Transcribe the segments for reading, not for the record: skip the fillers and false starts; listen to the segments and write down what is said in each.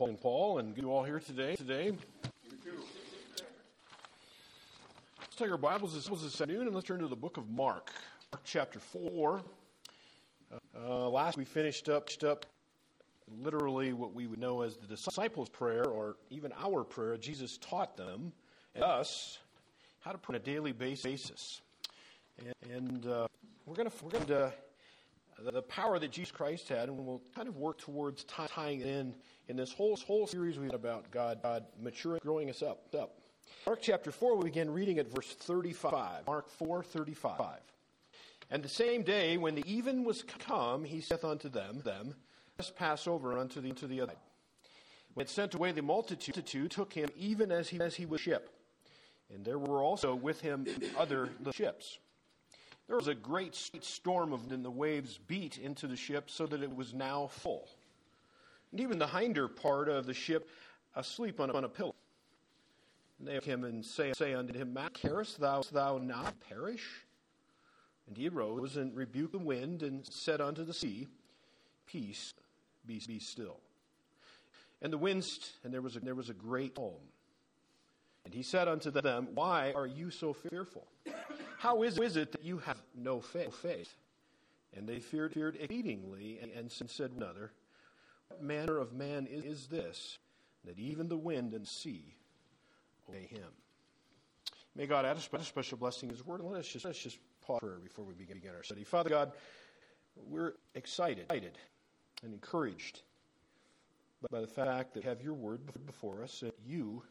and Paul, and you all here today. Let's take our Bibles this afternoon, and let's turn to the book of Mark, chapter 4. Last we finished up literally what we would know as the disciples' prayer, or even our prayer. Jesus taught them and us how to pray on a daily basis, and we're going to the power that Jesus Christ had, and we'll kind of work towards tying it in this whole series we've had about God maturing, growing us up. Mark chapter 4, we begin reading at verse 35. Mark 4:35. And the same day, when the even was come, he saith unto them, let us pass over unto the other side. When it sent away the multitude, took him even as he was ship. And there were also with him other ships. There was a great storm, and the waves beat into the ship, so that it was now full. And even the hinder part of the ship asleep on a pillow. And they took him and say unto him, Master, carest thou not perish? And he arose and rebuked the wind, and said unto the sea, Peace, be still. And the wind ceased, and there was a great calm. And he said unto them, Why are you so fearful? How is it that you have no faith? And they feared exceedingly, and said one another, What manner of man is this, that even the wind and sea obey him? May God add a special blessing to his word. And let's just pause prayer before we begin our study. Father God, we're excited and encouraged by the fact that we have your word before us, and you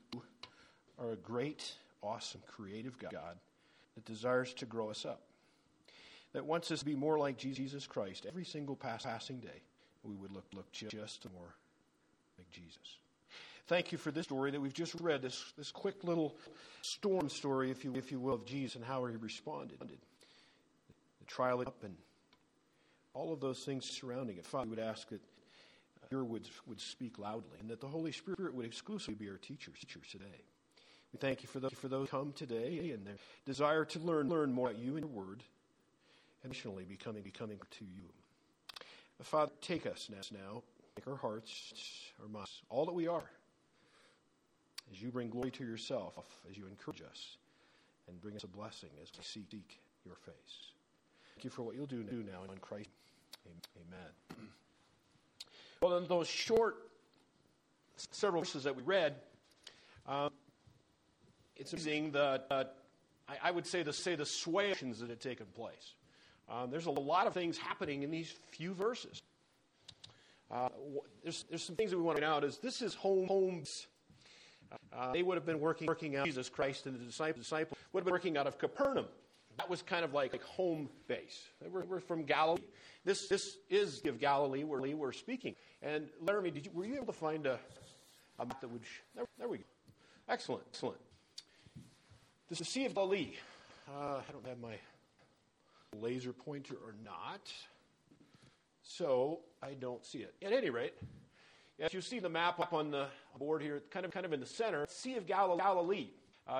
are a great, awesome, creative God that desires to grow us up, that wants us to be more like Jesus Christ every single passing day. We would look just more like Jesus. Thank you for this story that we've just read, this quick little storm story, if you will, of Jesus and how he responded. The trial up and all of those things surrounding it. Father, we would ask that your words would speak loudly, and that the Holy Spirit would exclusively be our teachers today. We thank you for those who come today and their desire to learn more about you and your word, and additionally becoming to you. Father, take us now, take our hearts, our minds, all that we are, as you bring glory to yourself, as you encourage us, and bring us a blessing as we seek your face. Thank you for what you'll do now in Christ. Amen. Well, in those short several verses that we read, it's amazing that I would say the sway of actions that had taken place. There's a lot of things happening in these few verses. There's some things that we want to point out. Is this is homes? They would have been working out. Jesus Christ and the disciples would have been working out of Capernaum. That was kind of like home base. We're from Galilee. This is of Galilee where we're speaking. And Laramie, were you able to find a map that would? There we go. Excellent. This is the Sea of Galilee. I don't have my laser pointer or not, so I don't see it. At any rate, if you see the map up on the board here, kind of in the center, Sea of Galilee.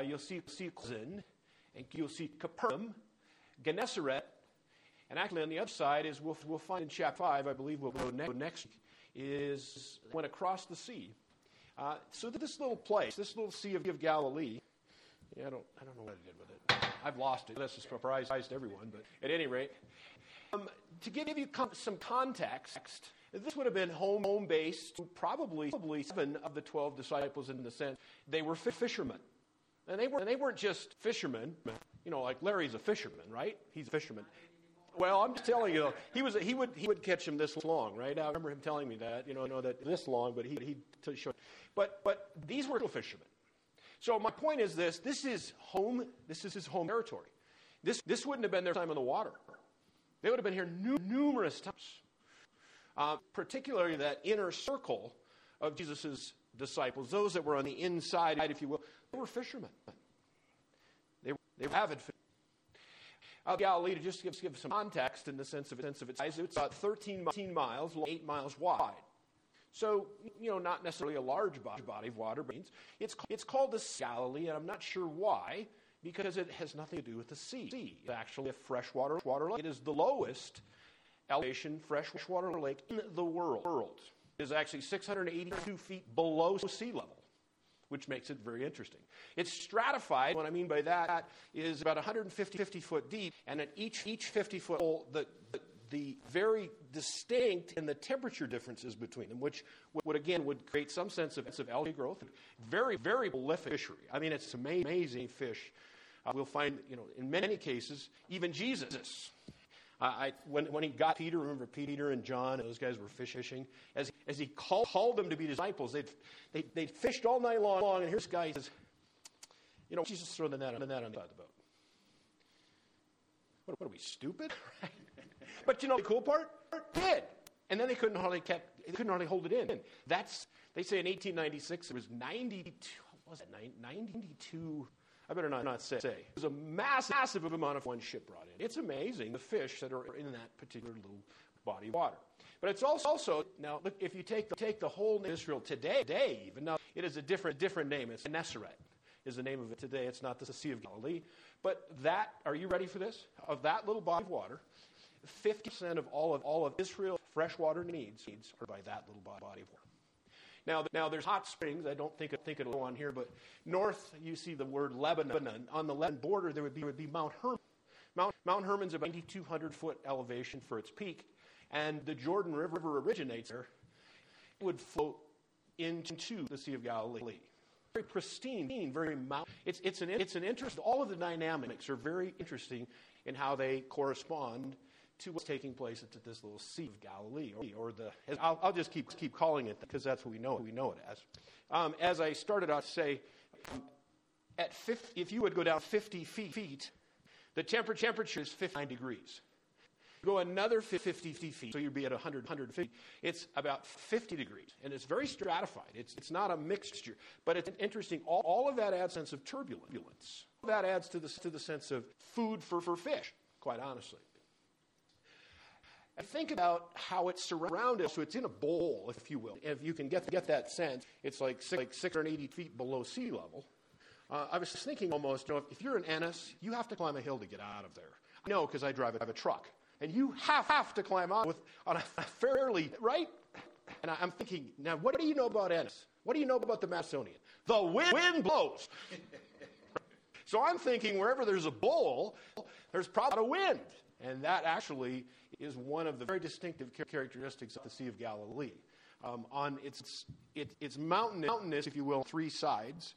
You'll see Khuzan, and you'll see Capernaum, Gennesaret, and actually on the other side is we'll find in chapter 5, I believe we'll go next is when across the sea. So this little place, this little Sea of Galilee. Yeah, I don't know what I did with it. I've lost it. That's a surprise to everyone, but at any rate, to give you some context, this would have been home base to probably 7 of the 12 disciples in the sense they were fishermen, and they weren't just fishermen. You know, like Larry's a fisherman, right? He's a fisherman. Well, I'm just telling you, he would catch him this long, right? I remember him telling me that. You know, that this long, but he showed. But these were fishermen. So my point is this: this is his home territory. This wouldn't have been their time on the water. They would have been here numerous times, particularly that inner circle of Jesus' disciples, those that were on the inside, if you will. They were fishermen. They were avid fishermen. Galilee, to just give some context in the sense of its size, it's about 13 miles long, 8 miles wide. So, you know, not necessarily a large body of water, but it's called the Sea of Galilee, and I'm not sure why, because it has nothing to do with the sea. It's actually a freshwater lake. It is the lowest elevation freshwater lake in the world. is actually 682 feet below sea level, which makes it very interesting. It's stratified. What I mean by that is about 50 foot deep, and at each 50-foot hole, the very distinct and the temperature differences between them, which would create some sense of algae growth. Very, very prolific fishery. I mean, it's amazing fish. We'll find, in many cases, even Jesus. When he got Peter, remember Peter and John, those guys were fishing. As he called them to be disciples, they fished all night long, and here's this guy, he says, Jesus, throw the net on the side of the boat. What are we, stupid? Right? But the cool part? It did. And then they couldn't hardly hold it in. They say in 1896, there was 92, I better not say. There's a massive amount of one ship brought in. It's amazing, the fish that are in that particular little body of water. But it's also now, look, if you take the whole name of Israel today even now, it is a different name. It's Nesaret is the name of it today. It's not the Sea of Galilee. But that, are you ready for this? Of that little body of water, 50% of all of Israel's freshwater needs are by that little body of water. Now there's hot springs. I don't think it'll go on here, but north you see the word Lebanon. On the Lebanon border there would be Mount Hermon. Mount Hermon's about 9,200 foot elevation for its peak, and the Jordan River originates there. It would flow into the Sea of Galilee. Very pristine, very mountain. It's an interest. All of the dynamics are very interesting in how they correspond to what's taking place at this little Sea of Galilee, or the I'll just keep calling it that, because that's what we know it as. As I started out to say, if you would go down 50 feet, the temperature is 59 degrees. Go another 50 feet, so you'd be at 150. It's about 50 degrees, and it's very stratified. It's not a mixture, but it's interesting. All of that adds a sense of turbulence. That adds to the sense of food for fish, quite honestly. And think about how it's surrounded. So it's in a bowl, if you will. If you can get that sense, it's like 680 feet below sea level. I was thinking almost, if you're in Ennis, you have to climb a hill to get out of there. I know, because I drive a truck. And you have to climb out on a fairly, right? And I'm thinking, now what do you know about Ennis? What do you know about the Macedonian? The wind blows. So I'm thinking wherever there's a bowl, there's probably a wind. And that actually is one of the very distinctive characteristics of the Sea of Galilee. On its mountainous, if you will, three sides.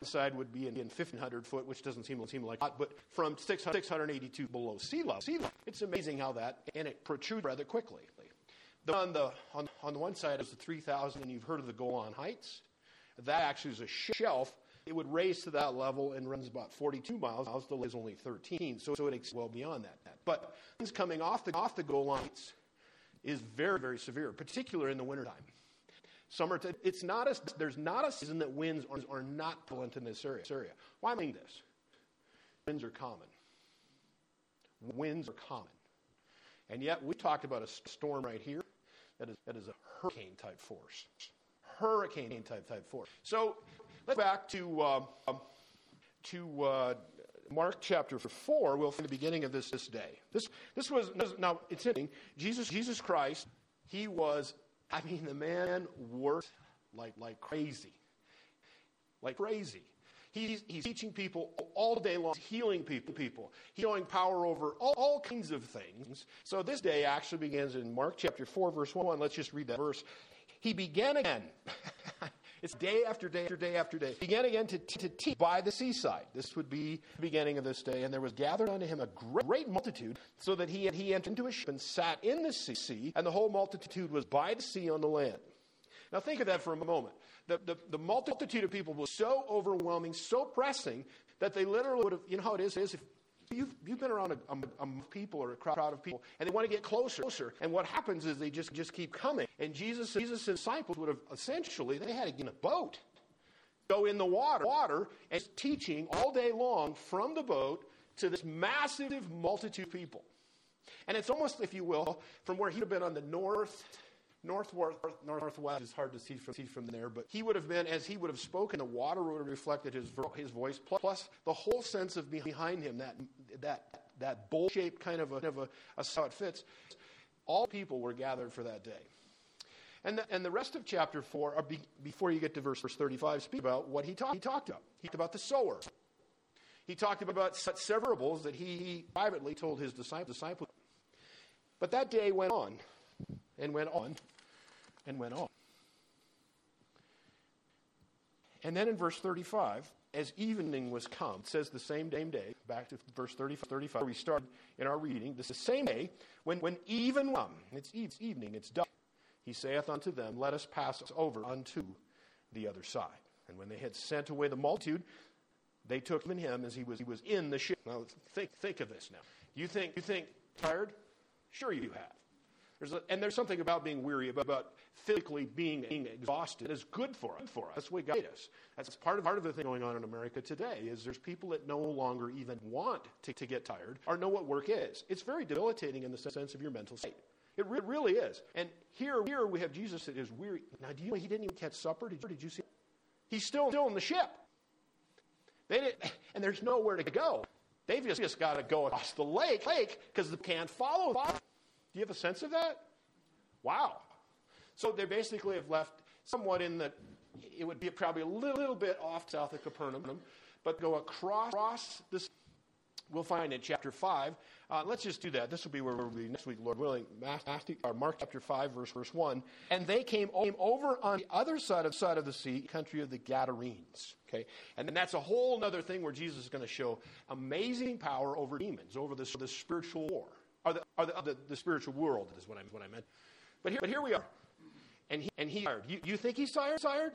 One side would be in 1,500 foot, which doesn't seem like a lot, but from 682 below sea level. It's amazing how that, and it protrudes rather quickly. On the one side is the 3,000, and you've heard of the Golan Heights. That actually is a shelf. It would raise to that level and runs about 42 miles. The lake is only 13, so it extends well beyond that. But winds coming off the Golan Heights is very, very severe, particularly in the wintertime. Summertime, there's not a season that winds are not prevalent in this area. Why am I saying this? Winds are common. And yet we talked about a storm right here that is a hurricane-type force. So let's go back to Mark chapter 4. We'll find the beginning of this day. This was, now it's interesting. Jesus Christ, he was, the man worked like crazy. He's teaching people all day long, healing people. He's showing power over all kinds of things. So this day actually begins in Mark chapter 4, verse 1. Let's just read that verse. He began again. It's day after day after day after day. He began again to teach by the seaside. This would be the beginning of this day. And there was gathered unto him a great multitude, so that he entered into a ship and sat in the sea, and the whole multitude was by the sea on the land. Now think of that for a moment. The multitude of people was so overwhelming, so pressing, that they literally would have, how it is if You've been around a people or a crowd of people, and they want to get closer. And what happens is they just keep coming. And Jesus' disciples would have essentially, they had to get in a boat, go in the water, and teaching all day long from the boat to this massive multitude of people. And it's almost, if you will, from where he would have been on the northwest. It's hard to see from there, but he would have been, as he would have spoken, the water would have reflected his voice, plus the whole sense of behind him, that bowl-shaped kind of a how it fits. All people were gathered for that day. And the rest of chapter 4, before you get to verse 35, speak about what he talked about. He talked about the sower. He talked about severables that he privately told his disciples. But that day went on, and went on, and went on. And then in verse 35, as evening was come, it says the same day, back to verse 35, where we started in our reading, this is the same day, when even come, it's evening, it's dark, he saith unto them, let us pass over unto the other side. And when they had sent away the multitude, they took him as he was in the ship. Now think of this now. You think tired? Sure you have. There's something about being weary, about physically being exhausted. It's good for us. That's the way God made us. That's part of the thing going on in America today is there's people that no longer even want to get tired or know what work is. It's very debilitating in the sense of your mental state. It really is. And here we have Jesus that is weary. Now, do you know he didn't even catch supper? Did you see? He's still in the ship. And there's nowhere to go. They've just got to go across the lake because they can't follow. Do you have a sense of that? Wow. So they basically have left somewhat it would be probably a little bit off south of Capernaum, but go across this. We'll find in chapter 5. Let's just do that. This will be where we'll be next week, Lord willing. Mark chapter 5, verse 1. And they came over on the other side of the sea, country of the Gadarenes. Okay? And then that's a whole other thing where Jesus is going to show amazing power over demons, over the spiritual war. The spiritual world is what I meant. But here we are. And he's tired. You think he's tired?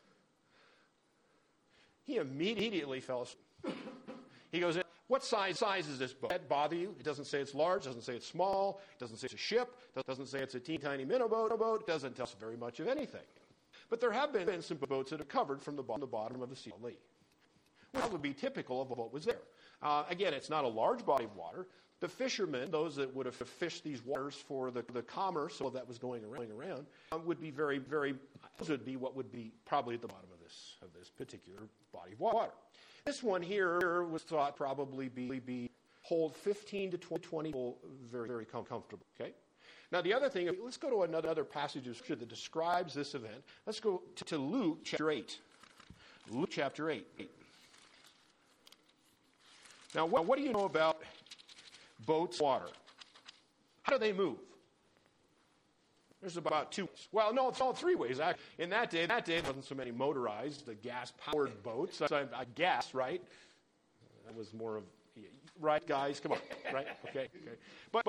He immediately fell asleep. He goes in. What size is this boat? Does that bother you? It doesn't say it's large. Doesn't say it's small. Doesn't say it's a ship. Doesn't say it's a teeny tiny minnow boat. Doesn't tell us very much of anything. But there have been some boats that are covered from the bottom of the Sea of Galilee, which would be typical of what was there. Again, it's not a large body of water. The fishermen, those that would have fished these waters for the commerce that was going around, would be very, very. Those would be what would be probably at the bottom of this particular body of water. This one here was thought probably be hold 15 to 20 people very, very comfortable. Okay. Now the other thing, let's go to another passage of Scripture that describes this event. Let's go to Luke chapter 8. Luke chapter 8. Now, what do you know about boats, water? How do they move? There's about two ways. Well, no, it's all three ways. In that day, there wasn't so many motorized, the gas-powered boats. I guess, right? That was more of, right, guys? Come on, right? Okay. But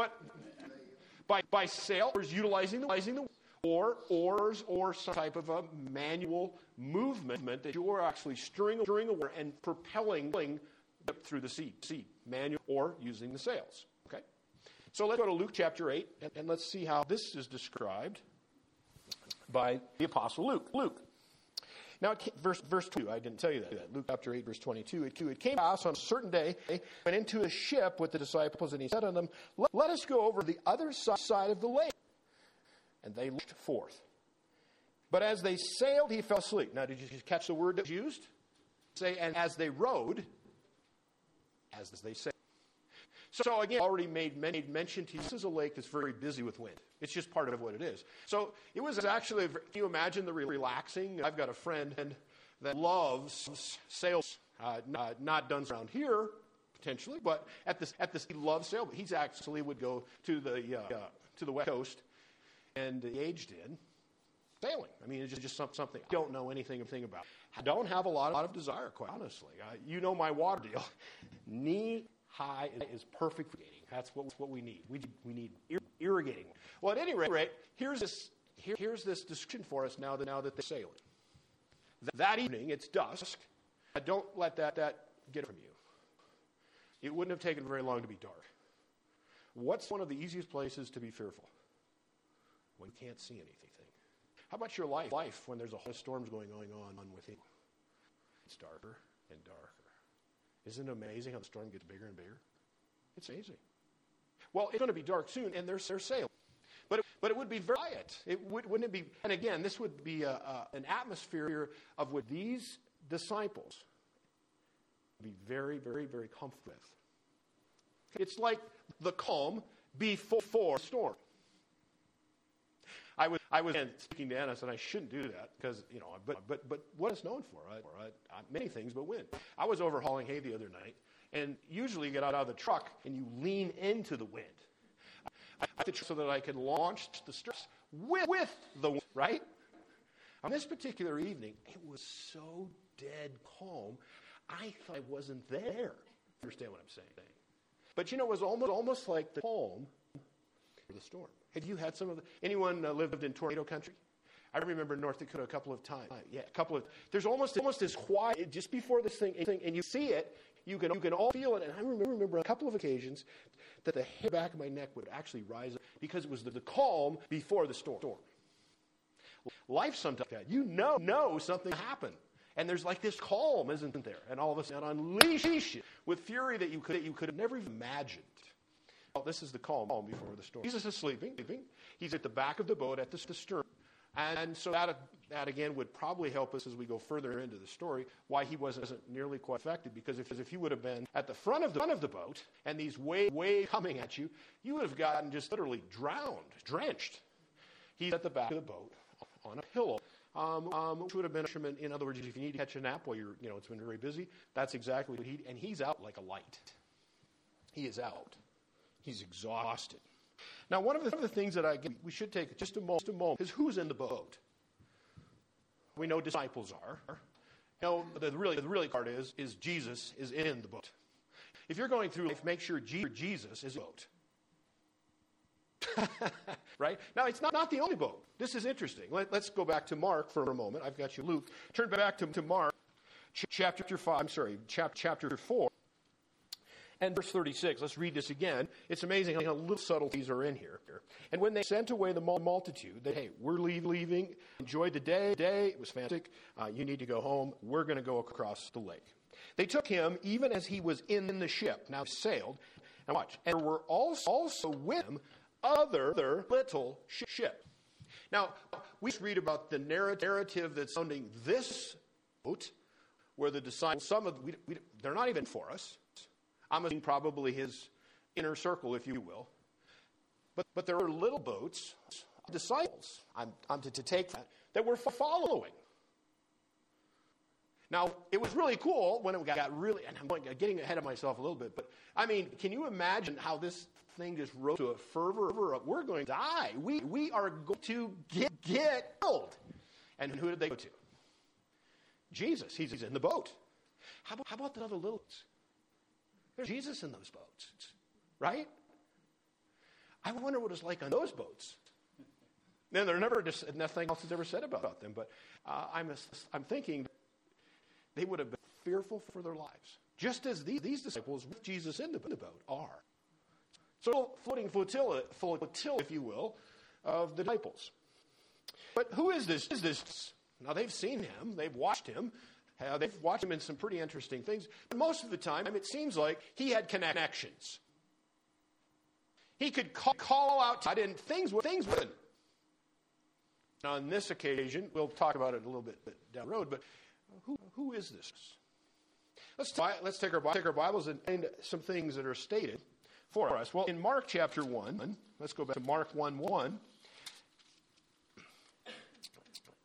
by sailors utilizing the or oars or some type of a manual movement that you are actually steering a oar and propelling through the sea, manual or using the sails. Okay? So let's go to Luke chapter 8, and let's see how this is described by the Apostle Luke. Now, verse 2, I didn't tell you that. Luke chapter 8, verse 22. It came to us on a certain day, went into a ship with the disciples, and he said unto them, let us go over the other side of the lake. And they looked forth. But as they sailed, he fell asleep. Now, did you catch the word that was used? Say, and as they rowed, as they say. So again, already made mention to you, this is a lake that's very busy with wind. It's just part of what it is. So it was actually, can you imagine the relaxing? I've got a friend that loves sails, not done around here, potentially, but at this he loves sail. But he actually would go to the West Coast and engaged in sailing. I mean, it's just something I don't know anything about. I don't have a lot of desire, quite honestly. You know my water deal. Knee-high is perfect for irrigating. That's what we need. We need irrigating. Well, at any rate, here's this description for us now that they're sailing. That evening, it's dusk. I don't let that get from you. It wouldn't have taken very long to be dark. What's one of the easiest places to be fearful? When you can't see anything. How about your life when there's a whole storm going on within you? It's darker and darker. Isn't it amazing how the storm gets bigger and bigger? It's amazing. Well, it's going to be dark soon, and they're sailing. But it would be very quiet. Wouldn't it be? And again, this would be an atmosphere of what these disciples would be very, very, very comfortable with. It's like the calm before the storm. I was speaking to Annas, and I shouldn't do that because, you know, but what it's known for, right? Many things, but wind. I was overhauling hay the other night, and usually you get out of the truck and you lean into the wind. I had to try so that I could launch the stress with the wind, right? On this particular evening, it was so dead calm, I thought I wasn't there. Understand what I'm saying? But, you know, it was almost like the calm of the storm. Have you had anyone lived in tornado country? I remember North Dakota a couple of times. There's almost as quiet just before this thing, and you see it, you can all feel it. And I remember a couple of occasions that the hair back of my neck would actually rise up because it was the calm before the storm. Life sometimes like that. You know something happened. And there's like this calm, isn't there? And all of a sudden, unleash it with fury that you could have never even imagined. Well, this is the calm before the storm. Jesus is sleeping. He's at the back of the boat at the stern. And so that again would probably help us as we go further into the story why he wasn't nearly quite affected, because if he would have been at the front of the boat and these waves coming at you, you would have gotten just literally drenched. He's at the back of the boat on a pillow. Which would have been a fisherman. In other words, if you need to catch a nap while it's been very busy, that's exactly what and he's out like a light. He is out. He's exhausted. Now, one of the things that we should take just a moment is who's in the boat. We know disciples are. You know, the really part is Jesus is in the boat. If you're going through life, make sure Jesus is in the boat. Right? Now, it's not the only boat. This is interesting. Let's go back to Mark for a moment. I've got you, Luke. Turn back to Mark, chapter 4, and verse 36. Let's read this again. It's amazing how little subtleties are in here. And when they sent away the multitude, they said, hey, we're leaving. Enjoy the day. It was fantastic. You need to go home. We're going to go across the lake. They took him even as he was in the ship. Now, he sailed. Now, watch. And there were also with him other little ship. Now, we read about the narrative that's sounding this boat, where the disciples, they're not even for us. I'm assuming probably his inner circle, if you will. But there are little boats, disciples, I'm to take that we're following. Now, it was really cool when it got really, and I'm getting ahead of myself a little bit, but I mean, can you imagine how this thing just rose to a fervor of, we're going to die. We are going to get killed. And who did they go to? Jesus. He's in the boat. How about the other little boats? There's Jesus in those boats, right? I wonder what it was like on those boats. Now, nothing else is ever said about them, but I'm thinking that they would have been fearful for their lives, just as these disciples with Jesus in the boat are. So floating flotilla, if you will, of the disciples. But who is this? Now, they've seen him. They've watched him. They've watched him in some pretty interesting things. But most of the time, it seems like he had connections. He could call out to God, and things wouldn't. Now, on this occasion, we'll talk about it a little bit down the road, but who is this? Let's take our Bibles and find some things that are stated for us. Well, in Mark chapter 1, let's go back to Mark 1:1.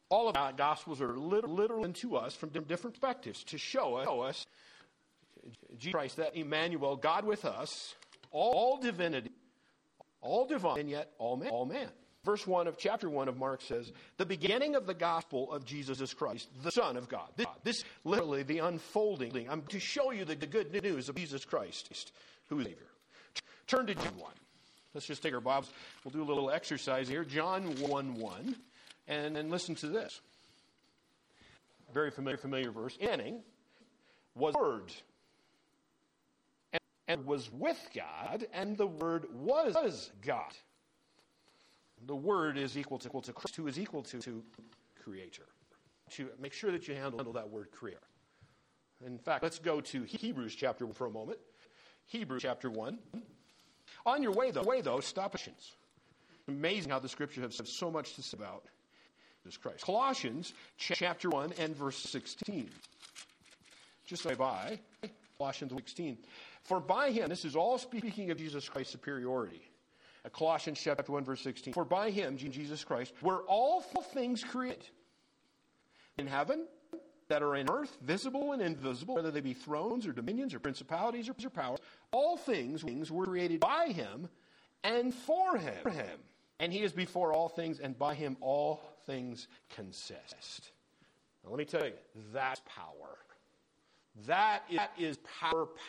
All of our Gospels are literal to us from different perspectives to show us Jesus Christ, that Emmanuel, God with us, all divinity, all divine, and yet all man. Verse 1 of chapter 1 of Mark says, the beginning of the gospel of Jesus Christ, the Son of God. This is literally the unfolding. I'm to show you the good news of Jesus Christ, who is Savior. Turn to John 1. Let's just take our Bibles. We'll do a little exercise here. John 1:1, and listen to this. Very familiar verse. Beginning was the Word, and was with God, and the Word was God. The Word is equal to Christ, who is equal to Creator. To make sure that you handle that word Creator. In fact, let's go to Hebrews chapter 1 for a moment. Hebrews chapter 1. On your way though, stop questions. Amazing how the Scripture has so much to say about Jesus Christ. Colossians chapter 1 and verse 16. Just say by Colossians 1:16. For by him, this is all speaking of Jesus Christ's superiority. Colossians chapter 1, verse 16. For by him, Jesus Christ, were all things created in heaven, that are in earth, visible and invisible, whether they be thrones or dominions or principalities or powers. All things were created by him and for him. And he is before all things, and by him all things consist. Now let me tell you, that's power. That is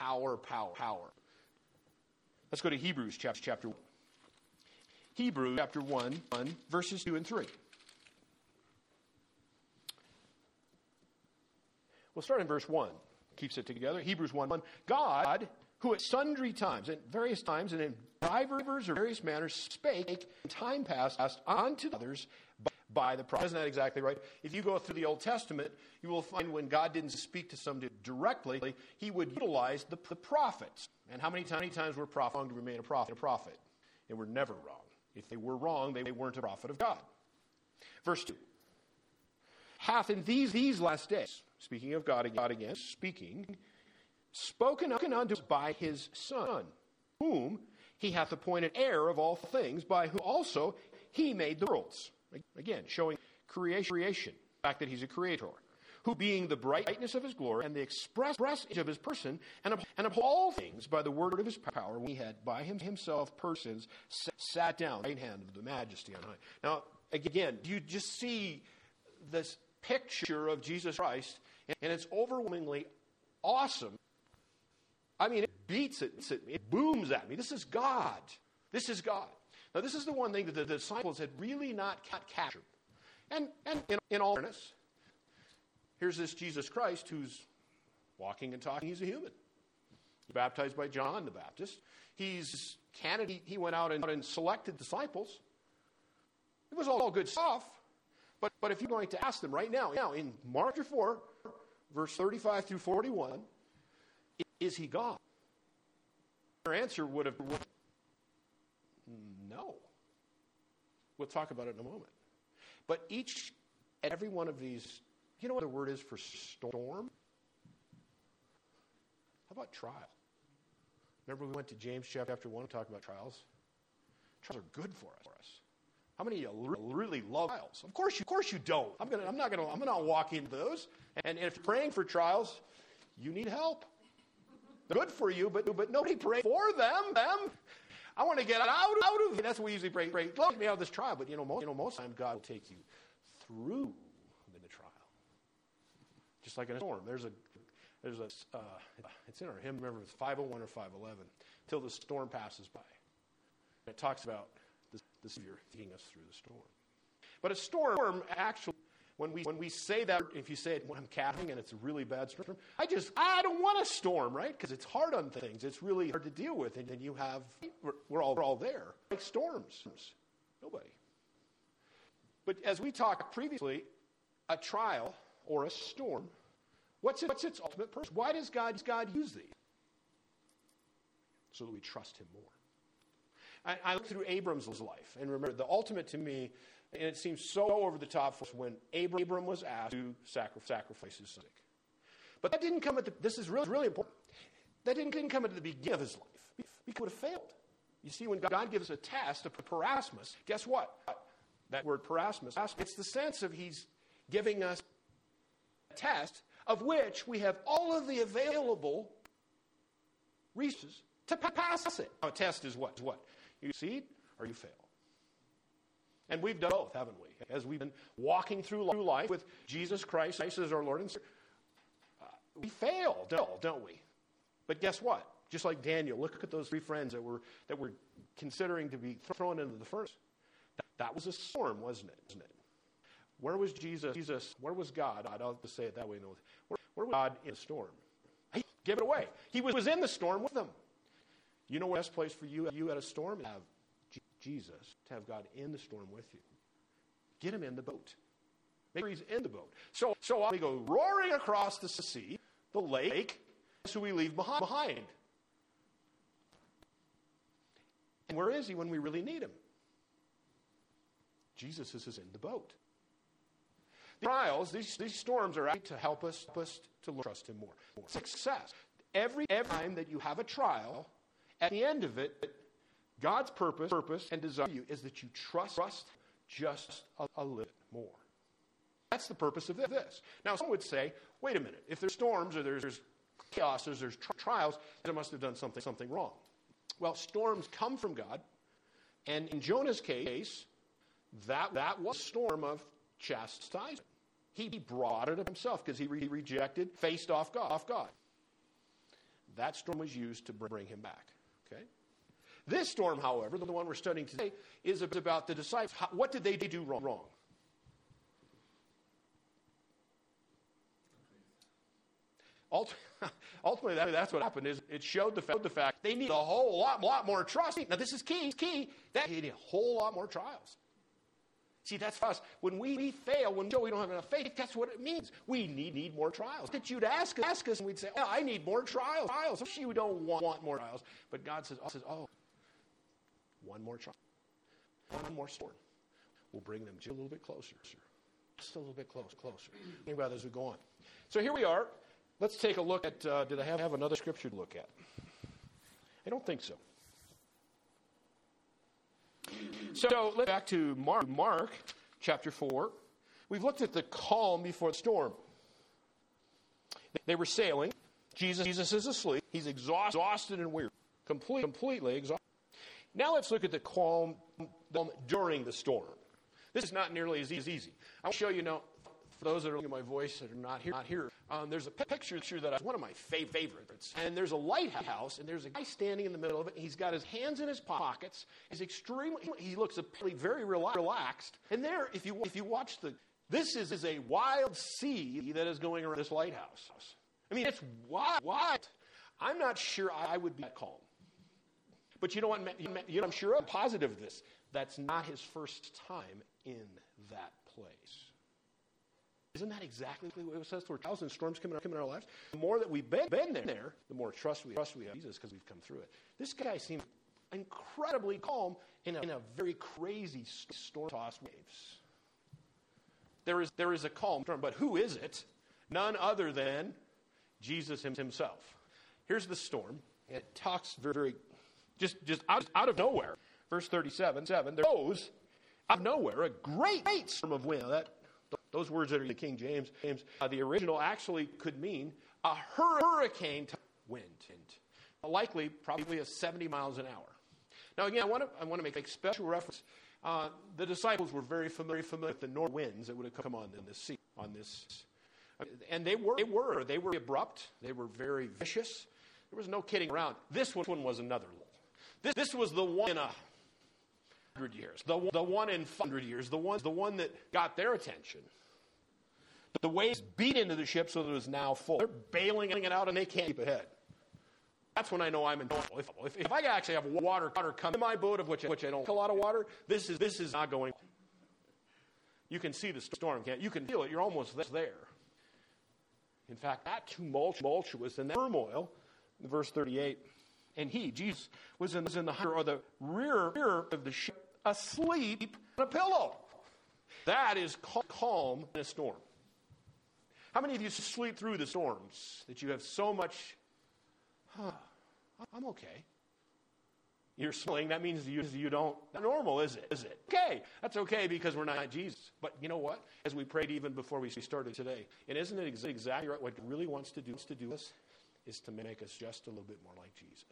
power. Let's go to Hebrews chapter 1. Hebrews chapter 1, verses 2 and 3. We'll start in verse 1. Keeps it together. Hebrews 1:1. God, who at sundry times, at various times, and in divers or various manners, spake in time past unto others by the prophets. Isn't that exactly right? If you go through the Old Testament, you will find when God didn't speak to somebody directly, he would utilize the prophets. And how many times were prophets wrong to remain a prophet? They were never wrong. If they were wrong, they weren't a prophet of God. Verse 2. Hath in these last days, speaking of God again, spoken unto us by his Son, whom he hath appointed heir of all things, by whom also he made the worlds. Again, showing creation, the fact that he's a creator, who being the brightness of his glory and the express image of his person, and uphold all things by the word of his power, when he had by himself persons sat down at the right hand of the majesty on high. Now, again, do you just see this picture of Jesus Christ, and it's overwhelmingly awesome? I mean, it beats it. It booms at me. This is God. Now, this is the one thing that the disciples had really not captured. And in all fairness, here's this Jesus Christ who's walking and talking. He's a human. He's baptized by John the Baptist. He's candidate. He went out and selected disciples. It was all good stuff. But if you're going to ask them right now in Mark 4, verse 35 through 41, is he God? Their answer would have been no. We'll talk about it in a moment. But each and every one of these, you know what the word is for storm? How about trial? Remember we went to James chapter 1 to talk about trials? Trials are good for us. How many of you really love trials? Of course you don't. I'm not gonna walk into those. And if you're praying for trials, you need help. They're good for you, but nobody pray for them. I want to get out of it. That's what we usually pray. Let me out of this trial. But most of the time God will take you through the trial. Just like in a storm. There's a it's in our hymn, remember it's 501 or 511. Till the storm passes by. And it talks about the Savior taking us through the storm. But a storm, actually, when we say that, if you say it when I'm camping and it's a really bad storm, I don't want a storm, right? Because it's hard on things. It's really hard to deal with. And then you have, we're all there. Like storms. Nobody. But as we talked previously, a trial or a storm, what's its ultimate purpose? Why does God use these? So that we trust him more. I look through Abram's life, and remember, the ultimate to me, and it seems so over the top, was when Abram was asked to sacrifice his son. But that didn't come at the, this is really, really important, that didn't come at the beginning of his life. He could have failed. You see, when God gives a test, a parasmos, guess what? That word parasmos, it's the sense of he's giving us a test of which we have all of the available resources to pass it. Now, a test is what? You succeed or you fail. And we've done both, haven't we? As we've been walking through life with Jesus Christ as our Lord and Savior, we fail, don't we? But guess what? Just like Daniel, look at those three friends that were considering to be thrown into the furnace. That was a storm, wasn't it? Where was Jesus? Where was God? I'll just say it that way. Where was God in the storm? He gave it away. He was in the storm with them. You know what the best place for you at a storm? Have Jesus, to have God in the storm with you. Get him in the boat. Make sure he's in the boat. So we go roaring across the sea, the lake, so we leave behind. And where is he when we really need him? Jesus is in the boat. The trials, these storms are actually to help us to trust him more. Success. Every time that you have a trial, at the end of it, God's purpose and desire for you is that you trust just a little more. That's the purpose of this. Now, some would say, wait a minute, if there's storms or there's chaos or there's trials, then I must have done something wrong. Well, storms come from God, and in Jonah's case, that was a storm of chastisement. He brought it himself because he rejected, faced off God. That storm was used to bring him back. Okay? This storm, however, the one we're studying today, is about the disciples. What did they do wrong? Ultimately, that's what happened. Is it showed the fact they need a whole lot more trust. Now, this is key. That they need a whole lot more trials. See, that's us. When we fail, when we show we don't have enough faith, that's what it means. We need more trials. That you'd ask us, and we'd say, oh, I need more trials. You don't want more trials. But God says, oh, one more trial. One more storm. We'll bring them just a little bit closer. Just a little bit closer. Think about it as we go on. So here we are. Let's take a look at, did I have another scripture to look at? I don't think so. So let's go back to Mark chapter 4. We've looked at the calm before the storm. They were sailing. Jesus is asleep. He's exhausted and weary. Completely exhausted. Now let's look at the calm during the storm. This is not nearly as easy. I want to show you now, for those that are looking at my voice that are not here. There's a picture that is one of my favorites. And there's a lighthouse, and there's a guy standing in the middle of it. And he's got his hands in his pockets. He's he looks apparently very relaxed. And there, if you watch this is a wild sea that is going around this lighthouse. I mean, it's wild. I'm not sure I would be that calm. But you know what? I'm sure I'm positive of this. That's not his first time in that place. Isn't that exactly what it says? For trials and storms come in our lives. The more that we've been there, the more trust we have Jesus because we've come through it. This guy seems incredibly calm in a very crazy storm-tossed waves. There is a calm storm, but who is it? None other than Jesus himself. Here's the storm. It talks very just out of nowhere. Verse 37, there goes out of nowhere a great storm of wind. Those words that are in the King James, the original actually could mean a hurricane wind. Likely, probably a 70 miles an hour. Now, again, I want to make special reference. The disciples were very familiar with the north winds that would have come on in this sea. And they were abrupt. They were very vicious. There was no kidding around. This one was another lull. This was the one in 100 years, the one in 500 years, the one that got their attention. The waves beat into the ship so that it was now full. They're bailing it out and they can't keep ahead. That's when I know I'm in trouble. If I actually have water come in my boat, of which I don't like a lot of water, this is not going. You can see the storm, can't you? You can feel it. You're almost there. In fact, that tumultuous and that turmoil, verse 38, and he, Jesus, was in the rear of the ship, asleep on a pillow. That is calm in a storm. How many of you sleep through the storms that you have so much, I'm okay. You're smiling. That means you don't, not normal, is it? Okay, that's okay because we're not Jesus. But you know what? As we prayed even before we started today, and isn't it exactly right? What God really wants to do this is to make us just a little bit more like Jesus.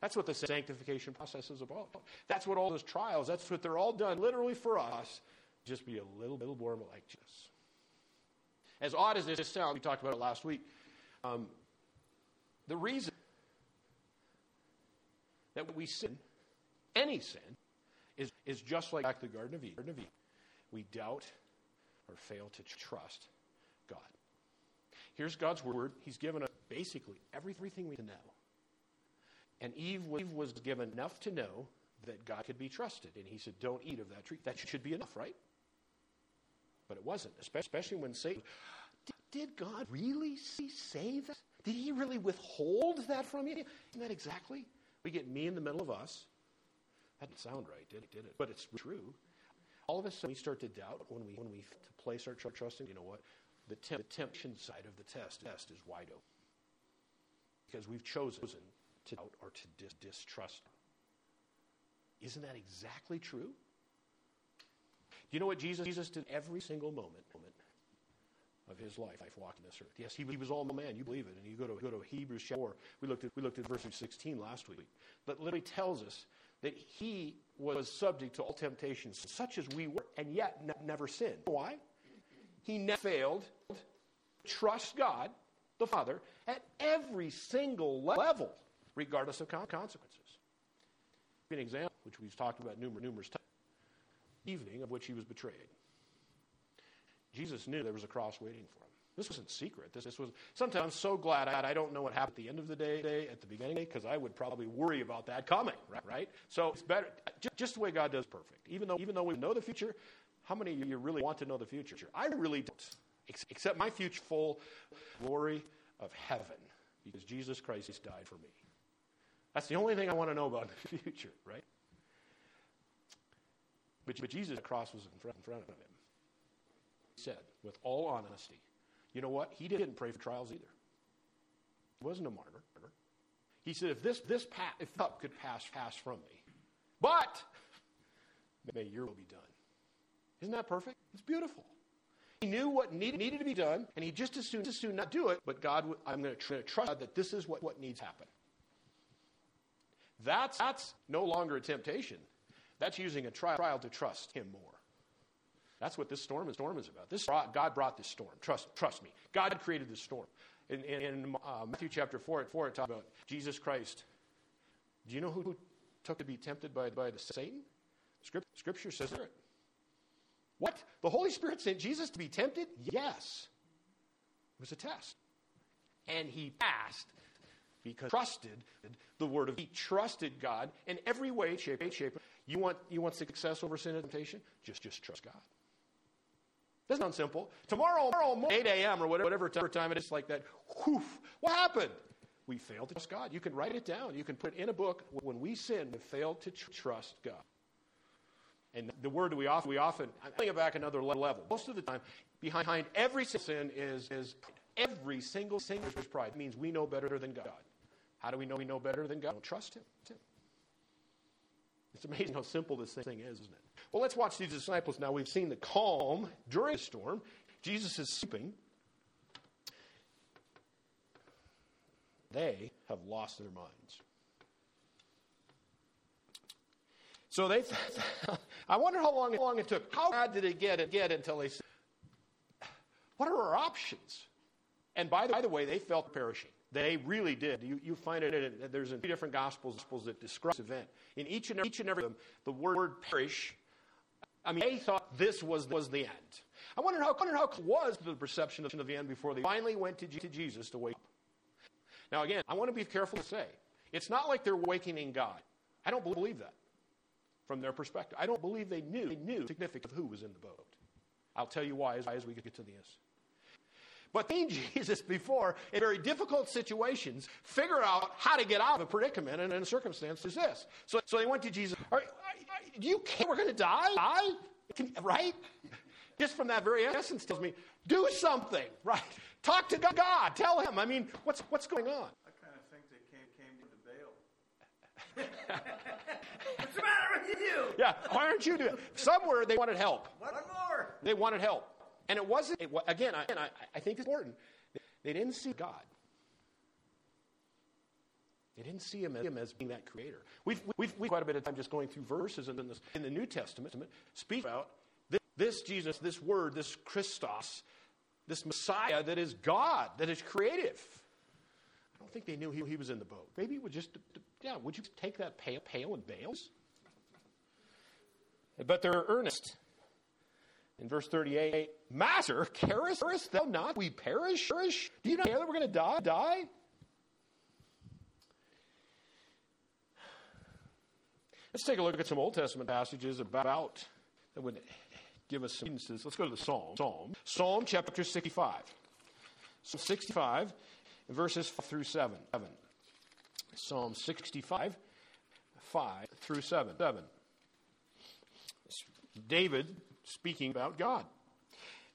That's what the sanctification process is about. That's what all those trials, that's what they're all done literally for us. Just be a little more like Jesus. As odd as this sounds, we talked about it last week. The reason that we sin, any sin, is just like the Garden of Eden. We doubt or fail to trust God. Here's God's word. He's given us basically everything we need to know. And Eve was given enough to know that God could be trusted. And he said, don't eat of that tree. That should be enough, right? But it wasn't, especially when Satan, did God really say that? Did he really withhold that from you? Isn't that exactly? We get me in the middle of us. That didn't sound right, did it? But it's true. All of a sudden we start to doubt when we place our trust in, you know what? The temptation side of the test is wide open. Because we've chosen to doubt or to distrust. Isn't that exactly true? Do you know what Jesus did every single moment of his life walking this earth? Yes, he was all man. You believe it. And you go to Hebrews chapter 4. We looked at verse 16 last week. But literally tells us that he was subject to all temptations such as we were, and yet never sinned. Why? He never failed to trust God, the Father, at every single level, regardless of consequences. An example, which we've talked about numerous times, evening of which he was betrayed. Jesus knew there was a cross waiting for him. This wasn't secret. This was, sometimes I'm so glad I don't know what happened at the end of the day, at the beginning, because I would probably worry about that coming, right? So it's better, just the way God does perfect. Even though we know the future, how many of you really want to know the future? I really don't, except my future full glory of heaven, because Jesus Christ died for me. That's the only thing I want to know about in the future, right? But Jesus, the cross was in front of him. He said, with all honesty, you know what? He didn't pray for trials either. He wasn't a martyr. He said, if this cup could pass from me, but may your will be done. Isn't that perfect? It's beautiful. He knew what needed to be done, and he just as soon not do it, but God, I'm going to trust God that this is what needs to happen. That's no longer a temptation. That's using a trial to trust him more. That's what this storm is about. God brought this storm. Trust me. God created this storm. In Matthew chapter 4, it talks about Jesus Christ. Do you know who took to be tempted by the Satan? Scripture says it. What? The Holy Spirit sent Jesus to be tempted? Yes. It was a test. And he passed. Because trusted the word of God. He trusted God in every way, shape. You want success over sin and temptation? Just trust God. That sounds simple. Tomorrow morning, 8 a.m. or whatever time it is, like that, whoof, what happened? We failed to trust God. You can write it down. You can put it in a book. When we sin, we failed to trust God. And the word we often, I'm going back another level. Most of the time, behind every sin is every single sin is pride. It means we know better than God. How do we know better than God? We don't trust him. It's amazing how simple this thing is, isn't it? Well, let's watch these disciples now. We've seen the calm during the storm. Jesus is sleeping. They have lost their minds. So they thought, I wonder how long it took. How bad did it get until they said, what are our options? And by the way, they felt perishing. They really did. You find it in, there's in 3 different gospels that describe this event. In each and every of them, the word perish, I mean, they thought this was the end. I wonder how was the perception of the end before they finally went to Jesus to wake up. Now again, I want to be careful to say, it's not like they're awakening God. I don't believe that. From their perspective, I don't believe they knew the significance of who was in the boat. I'll tell you why as we get to the end. But seeing Jesus before in very difficult situations, figure out how to get out of a predicament and in a circumstance is this. So they went to Jesus. Do you care we're going to die? Right? Just from that very essence tells me, do something. Right? Talk to God. Tell him. I mean, what's going on? I kind of think they came to bail. What's the matter with you? Yeah, why aren't you doing it? Somewhere they wanted help. One more. They wanted help. And it wasn't, again, I think it's important. They didn't see God. They didn't see him as being that creator. We've quite a bit of time just going through verses in the New Testament speak about this Jesus, this word, this Christos, this Messiah that is God, that is creative. I don't think they knew he was in the boat. Maybe it was just... Yeah, would you take that pail and bales? But they're earnest. In verse 38, Master, carest thou not we perish? Do you not care that we're going to die? Let's take a look at some Old Testament passages about that would give us some instances. Let's go to the Psalm chapter 65. Psalm 65, verses 5 through 7. Psalm 65, 5 through 7. David speaking about God.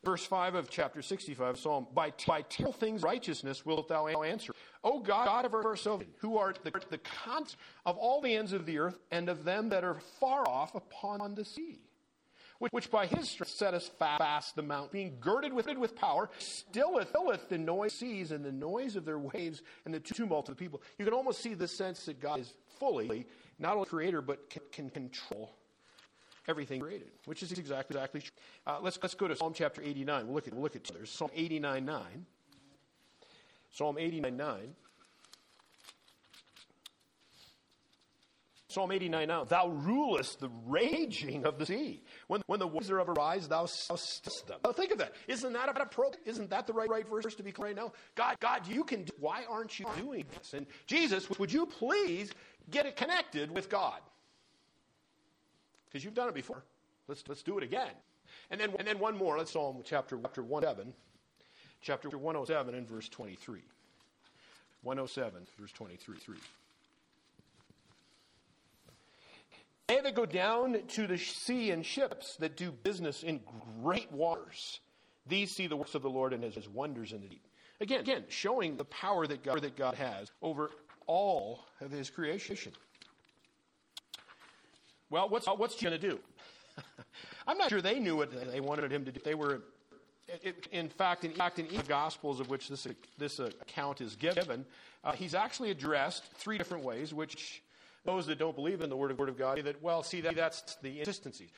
Verse 5 of chapter 65 of Psalm, by terrible things righteousness wilt thou answer. O God of our salvation, who art the constant of all the ends of the earth, and of them that are far off upon the sea, which by his strength set us fast the mount, being girded with power, stilleth the noise of seas and the noise of their waves and the tumult of the people. You can almost see the sense that God is fully, not only creator, but can control everything created, which is exactly true. Let's go to Psalm chapter 89. We'll look at others. Psalm 89:9. Psalm 89:9. Psalm 89:9. Thou rulest the raging of the sea. When the waves are arise, thou stillest them. Now think of that. Isn't that appropriate? Isn't that the right verse to be right now? God, you can do. Why aren't you doing this? And Jesus, would you please get it connected with God? Because you've done it before. Let's do it again. And then one more. Let's Psalm chapter 107 and verse 23. 107 verse 23. They that go down to the sea in ships that do business in great waters, these see the works of the Lord and his wonders in the deep. Again, showing the power that God has over all of his creation. Well, what's he going to do? I'm not sure they knew what they wanted him to do. They were, in fact, in each of the Gospels of which this account is given, he's actually addressed three different ways, which those that don't believe in the Word of God say that, well, see, that's the inconsistencies.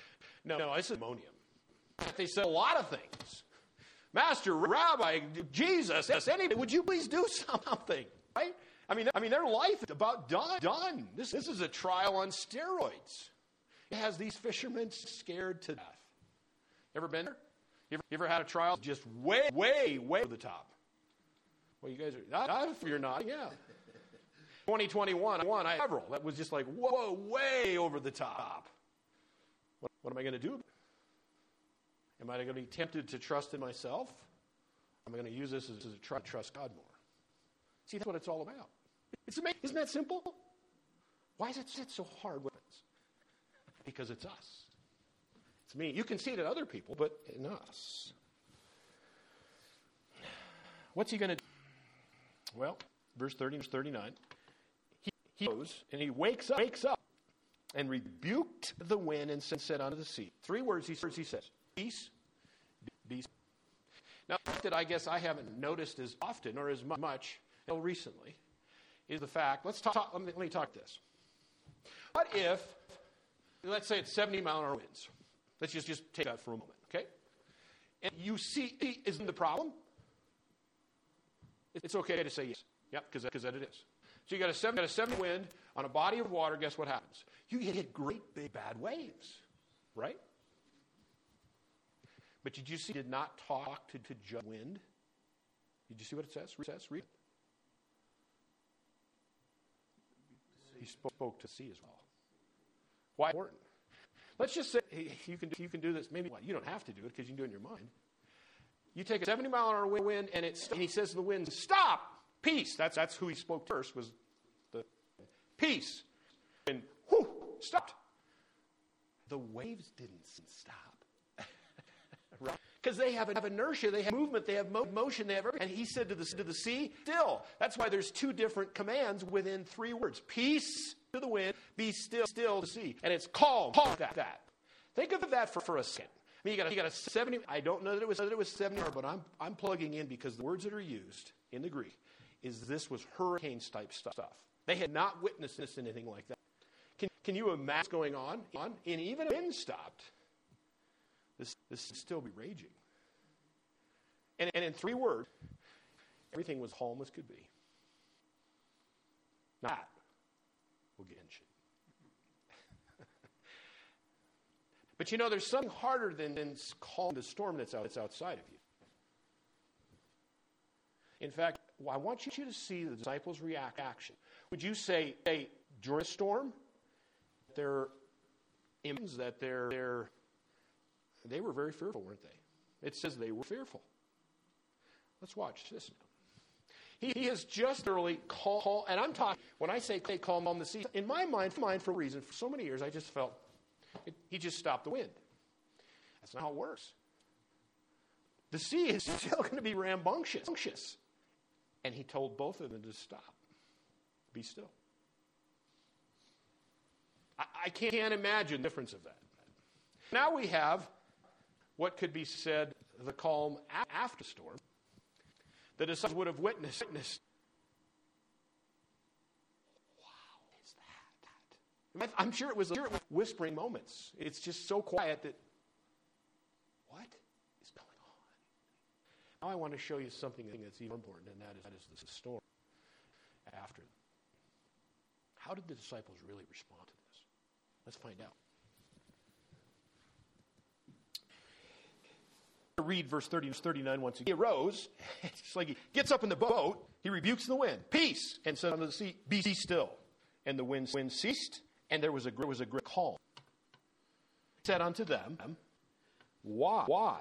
No, it's ammonium. They said a lot of things. Master, Rabbi, Jesus, anybody, would you please do something, right? I mean, their life is about done. This is a trial on steroids. It has these fishermen scared to death. Ever been there? You ever had a trial just way over the top? Well, you guys are not if you're not, yeah. 2021, I had several. That was just like, whoa, way over the top. What am I going to do? Am I going to be tempted to trust in myself? I'm going to use this as a try to trust God more. See, that's what it's all about. It's amazing. Isn't that simple? Why is it so hard? Because it's us. It's me. You can see it in other people, but in us. What's he going to do? Well, verse 30, verse 39. He goes and he wakes up and rebuked the wind and said unto the sea. Three words he says. Peace, be still. Now, that I guess I haven't noticed as often or as much recently is the fact, let me talk this. What if, let's say it's 70 mile an hour winds. Let's just take that for a moment, okay? And you see, isn't the problem? It's okay to say yes. Yep, because that it is. So you got a 70 wind on a body of water, guess what happens? You hit great big bad waves, right? But did you see, did not talk to judge wind? Did you see what it says? Read it. He spoke to sea as well. Why important? Let's just say you can do this. Maybe you don't have to do it because you can do it in your mind. You take a 70-mile-an-hour wind, and he says to the wind, "Stop, peace." That's who he spoke to first was the peace, and whoo, stopped. The waves didn't stop, right? Because they have inertia, they have movement, they have motion, they have everything. And he said to the sea, still. That's why there's two different commands within three words. Peace to the wind, be still to the sea. And it's calm that. Think of that for a second. I mean, you got a 70, I don't know that it was 70, but I'm plugging in because the words that are used in the Greek is this was hurricanes type stuff. They had not witnessed this in anything like that. Can you imagine what's going on? And even if wind stopped, this would still be raging. And in three words, everything was calm as could be. Now that will get in shit. But there's something harder than calm the storm that's outside of you. In fact, I want you to see the disciples' reaction. Would you say, hey, during a storm, they were very fearful, weren't they? It says they were fearful. Let's watch this now. He has just thoroughly calm, and I'm talking, when I say calm on the sea, in my mind, for a reason, for so many years, I just felt he just stopped the wind. That's not how it works. The sea is still going to be rambunctious. And he told both of them to stop. Be still. I can't imagine the difference of that. Now we have what could be said the calm after storm. The disciples would have witnessed. Wow, is that? I'm sure it was whispering moments. It's just so quiet that, what is going on? Now I want to show you something that's even more important, and that is the storm after. How did the disciples really respond to this? Let's find out. Read verse 30 and 39 once again. He arose, it's like he gets up in the boat, he rebukes the wind, peace, and said unto the sea, be still. And the wind ceased, and there was a great calm. He said unto them, Why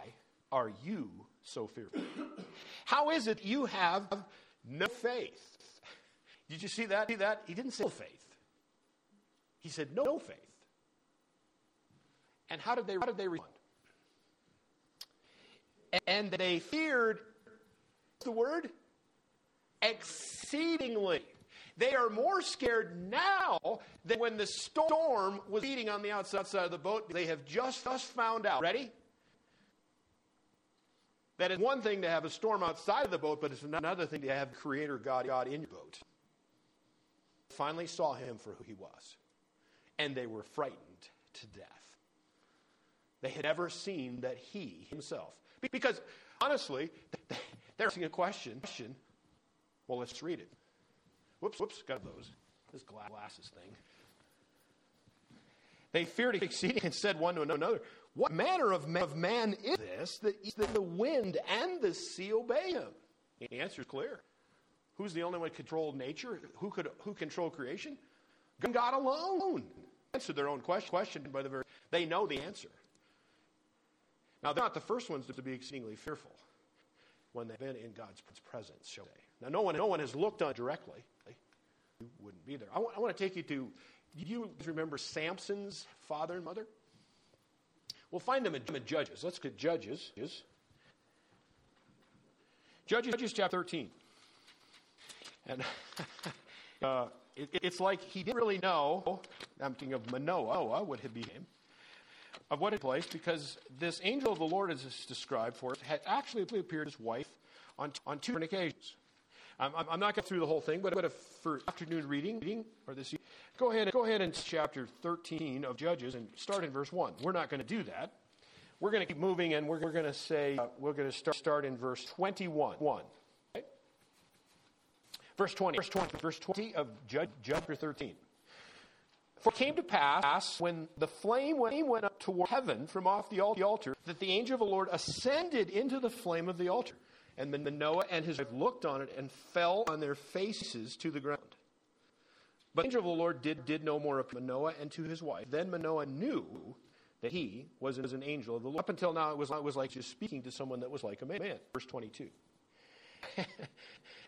are you so fearful? How is it you have no faith? Did you see that? He didn't say no faith. He said no faith. And how did they respond? And they feared, what's the word? Exceedingly. They are more scared now than when the storm was beating on the outside of the boat. They have just found out. Ready? That it's one thing to have a storm outside of the boat, but it's another thing to have Creator God in your boat. Finally saw him for who he was. And they were frightened to death. They had never seen that he himself. Because, honestly, they're asking a question. Well, let's read it. Whoops, got those. This glasses thing. They feared exceeding and said one to another, what manner of man is this that the wind and the sea obey him? The answer is clear. Who's the only one who controlled nature? Who controlled creation? God alone. Answered their own question by the very... They know the answer. Now, they're not the first ones to be exceedingly fearful when they've been in God's presence, shall we say. Now, no one has looked on directly. You wouldn't be there. I want to take you to, do you remember Samson's father and mother? We'll find them in Judges. Let's get Judges. Judges chapter 13. And it's like he didn't really know, I'm thinking of Manoah, would it be him? Of what it place, because this angel of the Lord, as it's described for us, had actually appeared to his wife on two different occasions. I'm not going through the whole thing, but for afternoon reading or this evening, go ahead and chapter 13 of Judges and start in verse 1. We're not going to do that. We're going to keep moving, and we're going to say we're going to start in verse 21. Okay? Verse 20 of chapter 13. For it came to pass, when the flame went up toward heaven from off the altar, that the angel of the Lord ascended into the flame of the altar. And then Manoah and his wife looked on it and fell on their faces to the ground. But the angel of the Lord did no more appear to Manoah and to his wife. Then Manoah knew that he was an angel of the Lord. Up until now, it was like just speaking to someone that was like a man. Verse 22.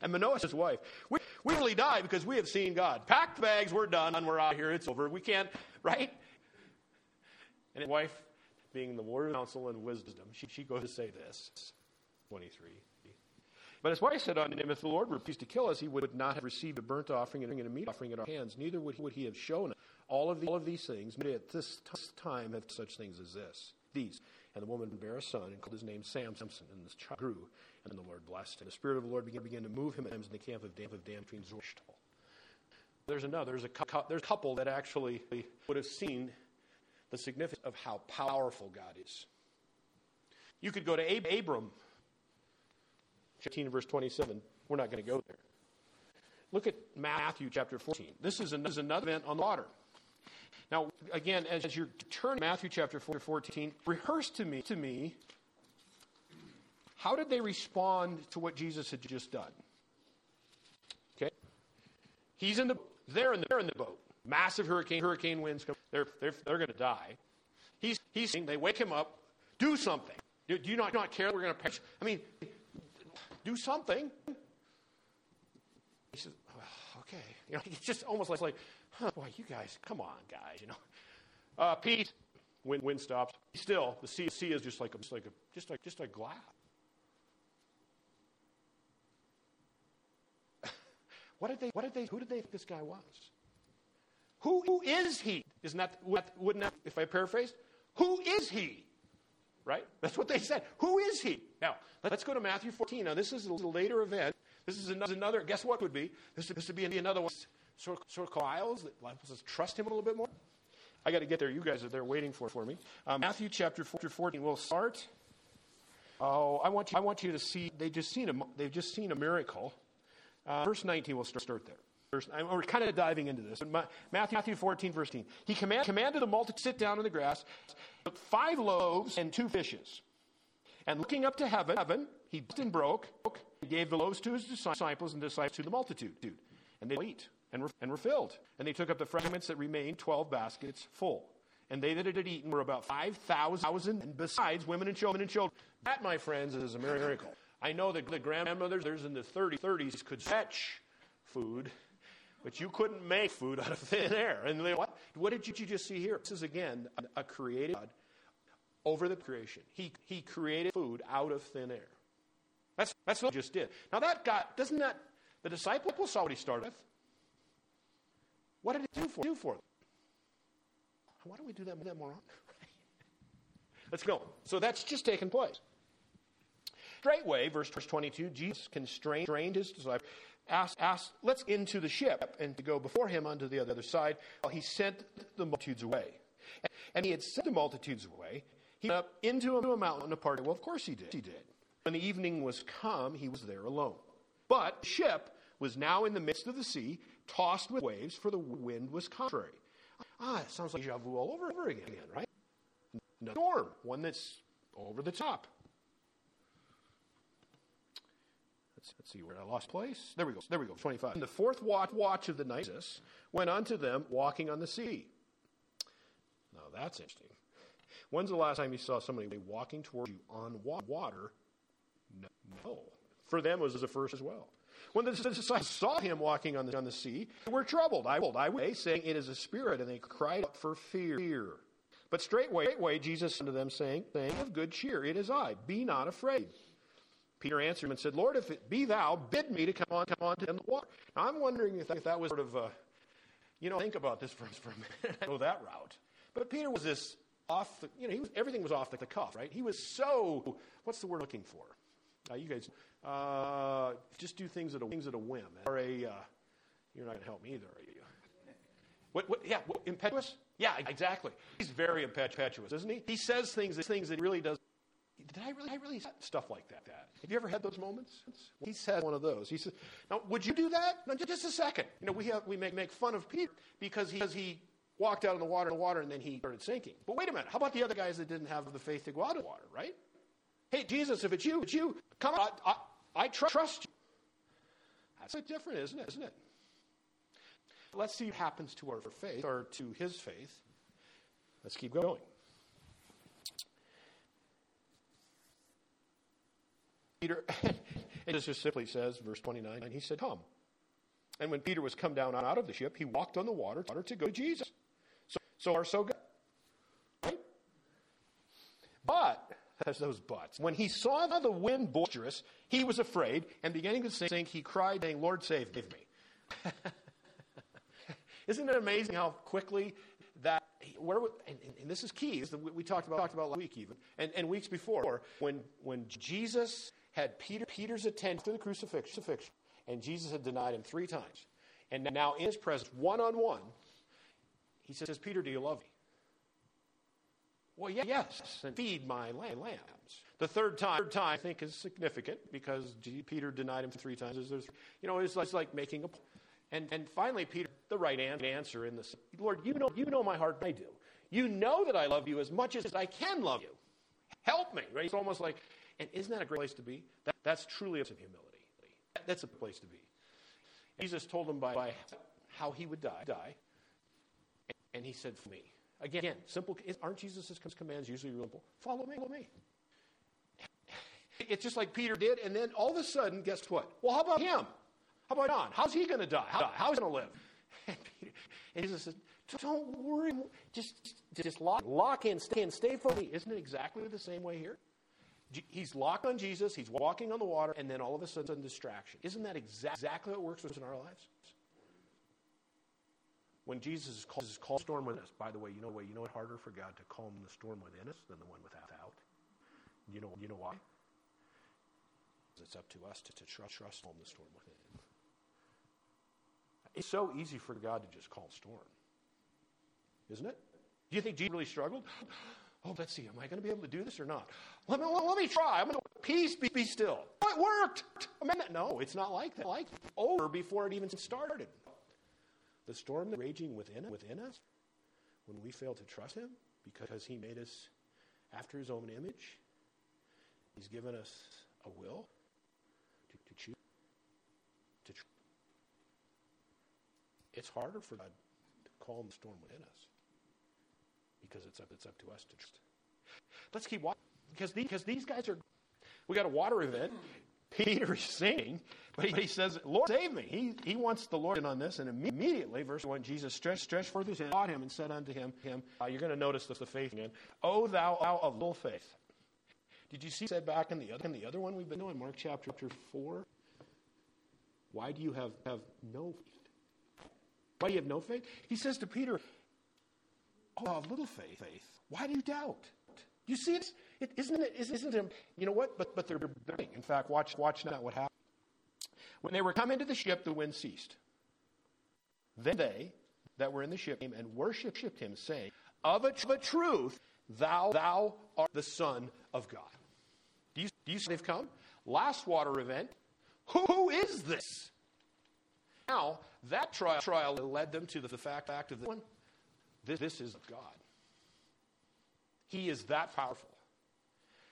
And Manoah said to his wife, we really die because we have seen God. Pack the bags, we're done, and we're out here, it's over. We can't, right? And his wife, being the Lord of counsel and wisdom, she goes to say this. 23. But his wife said unto him, if the Lord were pleased to kill us, he would not have received a burnt offering and a meat offering at our hands, neither would he have shown us all of these things, but at this time have such things as this. These. And the woman bare a son and called his name Samson, and the child grew, and the Lord blessed him. The Spirit of the Lord began to move him in the camp of Dan between Zor and Eshtal. There's a couple that actually would have seen the significance of how powerful God is. You could go to Abram, 15 verse 27. We're not going to go there. Look at Matthew chapter 14. This is another event on the water. Now, again, as you're turning Matthew chapter 14, rehearse to me, how did they respond to what Jesus had just done? Okay? He's in the boat. They're in the boat. Massive hurricane winds come. They're going to die. He's saying, they wake him up. Do something. Do you not care that we're going to perish? I mean, do something. He says, oh, okay. You know, it's just almost like boy, you guys, come on, guys, you know. Peace. Wind stops. Still, the sea is just like a glass. Who did they think this guy was? Who is he? If I paraphrase, who is he? Right? That's what they said. Who is he? Now, let's go to Matthew 14. Now, this is a later event. This is another, guess what it would be? This would be another one. Sort of Lyle's that says, trust him a little bit more. I got to get there. You guys are there waiting for me. Matthew chapter 14. We'll start. Oh, I want you to see. They've just seen a miracle. Verse 19. We'll start there. We're kind of diving into this. Matthew 14, verse 18. He commanded the multitude to sit down on the grass, took 5 loaves and 2 fishes. And looking up to heaven, he broke and gave the loaves to his disciples and the disciples to the multitude. And they ate and were filled. And they took up the fragments that remained, 12 baskets full. And they that had eaten were about 5,000, and besides women and children. That, my friends, is a miracle. I know that the grandmothers in the 30s could fetch food, but you couldn't make food out of thin air. And they, what did you just see here? This is, again, a creative God over the creation. He created food out of thin air. That's what he just did. Now, that God, the disciples saw what he started with. What did he do for them? Why don't we do that more often? Let's go. So that's just taking place. Straightway, verse 22, Jesus constrained his disciples, asked, let's into the ship and to go before him unto the other side. Well, he sent the multitudes away. And he had sent the multitudes away. He went up into a mountain apart. Well, of course he did. When the evening was come, he was there alone. But the ship was now in the midst of the sea, tossed with waves, for the wind was contrary. It sounds like deja vu all over again, right? Another storm, one that's over the top. Let's see where I lost place. There we go, 25. In the fourth watch of the night, Jesus went unto them walking on the sea. Now, that's interesting. When's the last time you saw somebody walking towards you on water? No. For them, it was the first as well. When the disciples saw him walking on the sea, they were troubled. They saying, it is a spirit, and they cried out for fear. But straightway Jesus said unto them, saying, of good cheer, it is I, be not afraid. Peter answered him and said, Lord, if it be thou, bid me to come on to the water. Now, I'm wondering if that was sort of, think about this for a minute. Go that route. But Peter was this off the, everything was off the cuff, right? He was so, what's the word looking for? You guys just do things at a whim. Or you're not going to help me either, are you? What, impetuous? Yeah, exactly. He's very impetuous, isn't he? He says things that he really does. Did I really say stuff like that? Have you ever had those moments? He said one of those. He says, now, would you do that? No, just a second. We make fun of Peter because he walked out in the water, and then he started sinking. But wait a minute. How about the other guys that didn't have the faith to go out of the water, right? Hey, Jesus, if it's you, come on. I trust you. That's a bit different, isn't it? Let's see what happens to our faith, or to his faith. Let's keep going. Peter, it just simply says, verse 29, and he said, come. And when Peter was come down out of the ship, he walked on the water to go to Jesus. So far, so good. Right? But, as those buts, when he saw the wind boisterous, he was afraid, and beginning to sink, he cried, saying, Lord, save me. Isn't it amazing how quickly that, and this is key, we talked about last week even, and weeks before, when Jesus had Peter's attention to the crucifixion, and Jesus had denied him 3 times, and now in his presence, one-on-one, he says, Peter, do you love me? Well, yes, and feed my lambs. The third time I think is significant because Peter denied him 3 times. It's like making a point. And finally, Peter, the right answer in this, Lord, you know my heart, I do. You know that I love you as much as I can love you. Help me, right? It's almost like, and isn't that a great place to be? That's truly a place of humility. That's a place to be. Jesus told him by how he would die, and he said, for me. Again, simple. Aren't Jesus' commands usually simple? Follow me. It's just like Peter did, and then all of a sudden, guess what? Well, how about him? How about John? How's he going to die? How's he going to live? And Jesus said, don't worry. Just lock in, stay for me. Isn't it exactly the same way here? He's locked on Jesus, he's walking on the water, and then all of a sudden, a distraction. Isn't that exactly how it works in our lives? When Jesus calls the storm within us, by the way, you know it's harder for God to calm the storm within us than the one without. You know why? It's up to us to trust calm the storm within. It's so easy for God to just calm the storm, isn't it? Do you think Jesus really struggled? Oh, let's see, am I going to be able to do this or not? Let me try. I'm going to peace, be still. It worked. No, it's not like that. Like over before it even started. The storm that's raging within us, when we fail to trust him, because he made us after his own image, he's given us a will to choose. It's harder for God to calm the storm within us because it's up to us to trust. Let's keep watching because these guys are. We got a water event. Peter is singing, but he says, Lord, save me. He wants the Lord in on this, and immediately, verse 1, Jesus stretched forth his hand, caught him, and said unto him you're going to notice this, the faith again, O thou of little faith. Did you see said back in the other one we've been doing, Mark chapter 4? Why do you have no faith? Why do you have no faith? He says to Peter, O thou of little faith, why do you doubt? You see, isn't it? You know what? But they're burning. In fact, watch now what happened. When they were come into the ship, the wind ceased. Then they that were in the ship came and worshipped him, saying, "Of a truth, thou art the Son of God." Do you see they've come? Last water event. Who is this? Now that trial led them to the fact of the one. This is God. He is that powerful.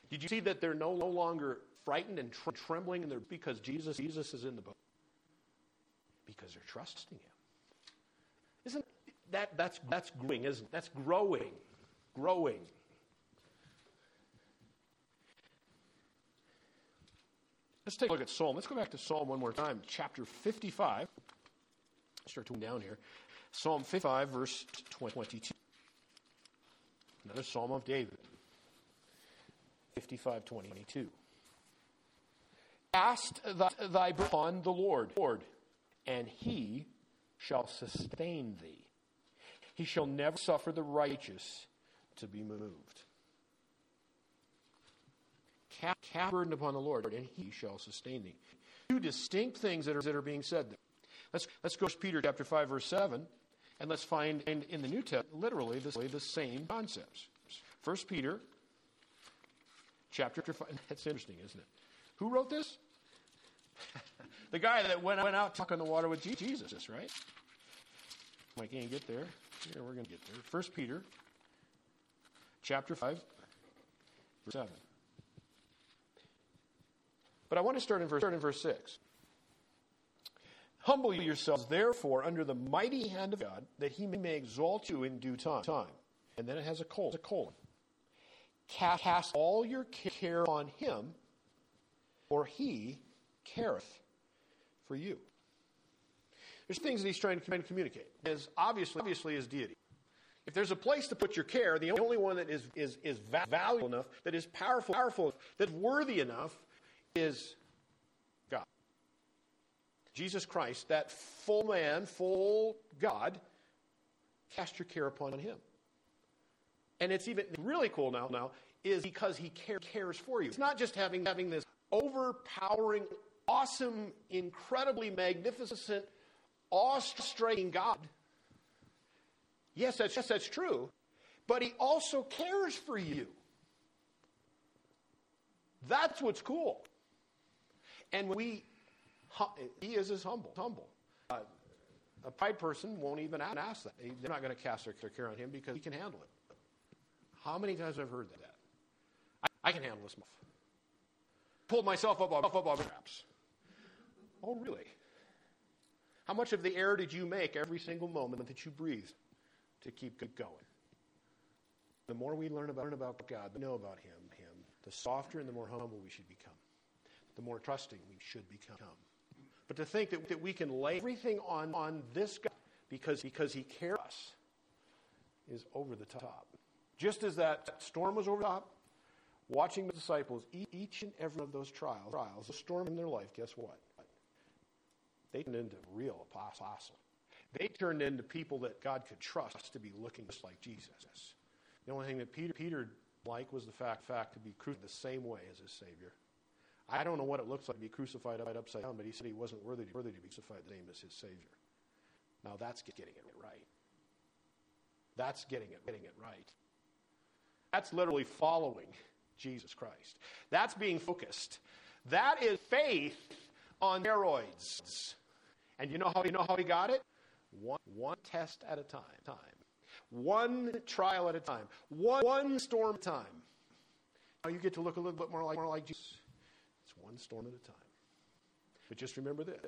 Did you see that they're no longer frightened and trembling in their because Jesus is in the boat? Because they're trusting him. Isn't that's growing, isn't it? That's growing. Let's take a look at Psalm. Let's go back to Psalm one more time, chapter 55. Start to down here. Psalm 55, verse 22. Another Psalm of David, 55:22. Cast thy burden upon the Lord, and he shall sustain thee. He shall never suffer the righteous to be moved. Cast thy burden upon the Lord, and he shall sustain thee. Two distinct things that are being said there. Let's go to Peter chapter 5, verse 7. And let's find in the New Testament literally the same concepts. 1 Peter chapter 5. That's interesting, isn't it? Who wrote this? The guy that went out talking on the water with Jesus, right? I can't get there. Yeah, we're going to get there. 1 Peter chapter 5, verse 7. But I want to start in verse 6. Humble yourselves, therefore, under the mighty hand of God, that he may exalt you in due time. And then it has a colon. Cast all your care upon him, for he careth for you. There's things that he's trying to communicate. As obviously his deity. If there's a place to put your care, the only one that is valuable enough, that is powerful, that's worthy enough, is Jesus Christ, that full man, full God, cast your care upon him. And it's even really cool now is because he cares for you. It's not just having this overpowering, awesome, incredibly magnificent, awe-striking God. Yes, that's true. But he also cares for you. That's what's cool. And he is as humble. A pride person won't even ask that. They're not going to cast their care on him because he can handle it. How many times I've heard that? I can handle this. Pulled myself up on straps. Oh, really? How much of the air did you make every single moment that you breathed to keep going? The more we learn about God, know about Him, the softer and the more humble we should become. The more trusting we should become. But to think that we can lay everything on this God because he cares for us is over the top. Just as that storm was over the top, watching the disciples each and every one of those trials, a storm in their life, guess what? They turned into real apostles. They turned into people that God could trust to be looking just like Jesus. The only thing that Peter did like was the fact to be crucified the same way as his Savior. I don't know what it looks like to be crucified upside down, but he said he wasn't worthy to be crucified the same as his Savior. Now that's getting it right. That's getting it right. That's literally following Jesus Christ. That's being focused. That is faith on steroids. And you know how he got it? One test at a time. One trial at a time. One storm at a time. Now you get to look a little bit more like Jesus. It's one storm at a time. But just remember this.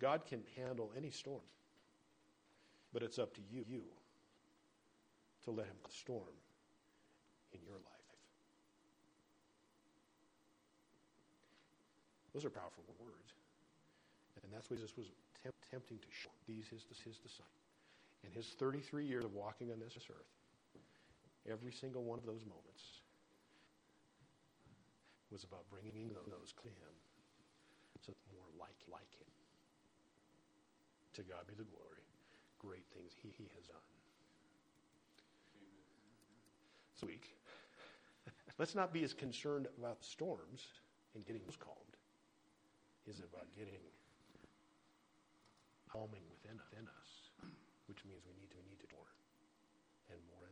God can handle any storm. But it's up to you to let him storm in your life. Those are powerful words. And that's what Jesus was attempting to show these his disciples. In his 33 years of walking on this earth, every single one of those moments was about bringing those to him so more like him. To God be the glory. Great things he has done. This week, let's not be as concerned about storms and getting those calmed. Is about getting calming within us, which means we need to do more.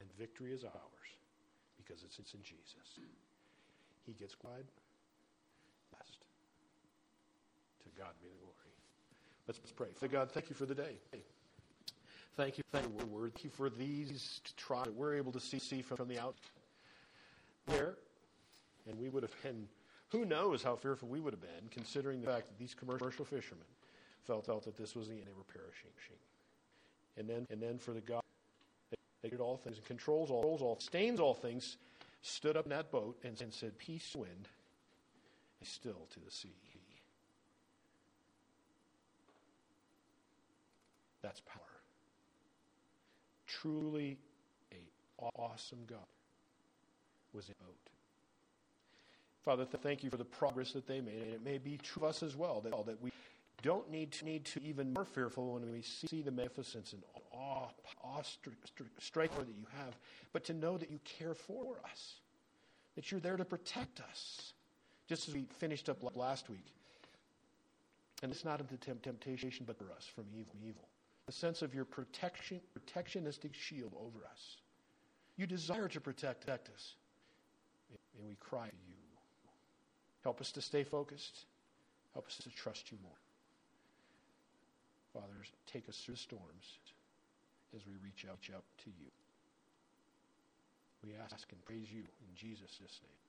And victory is ours because it's in Jesus. He gets glorified last. To God be the glory. Let's pray. Father God, thank you for the day. Thank you for the word. Thank you for these trials that we're able to see from the out there. And we would have been, who knows how fearful we would have been, considering the fact that these commercial fishermen felt that this was the end, they were perishing. And then for the God that did all things and controls all, sustains all things, stood up in that boat and said, "Peace, wind, be still to the sea." That's power. Truly an awesome God was in the boat. Father, thank you for the progress that they made. And it may be true of us as well, that we don't need to even more fearful when we see the magnificence and awe that you have, but to know that you care for us, that you're there to protect us, just as we finished up last week. And it's not into temptation, but for us from evil. The sense of your protectionistic shield over us. You desire to protect us, and we cry to you. Help us to stay focused. Help us to trust you more. Father, take us through the storms as we reach out to you. We ask and praise you in Jesus' name.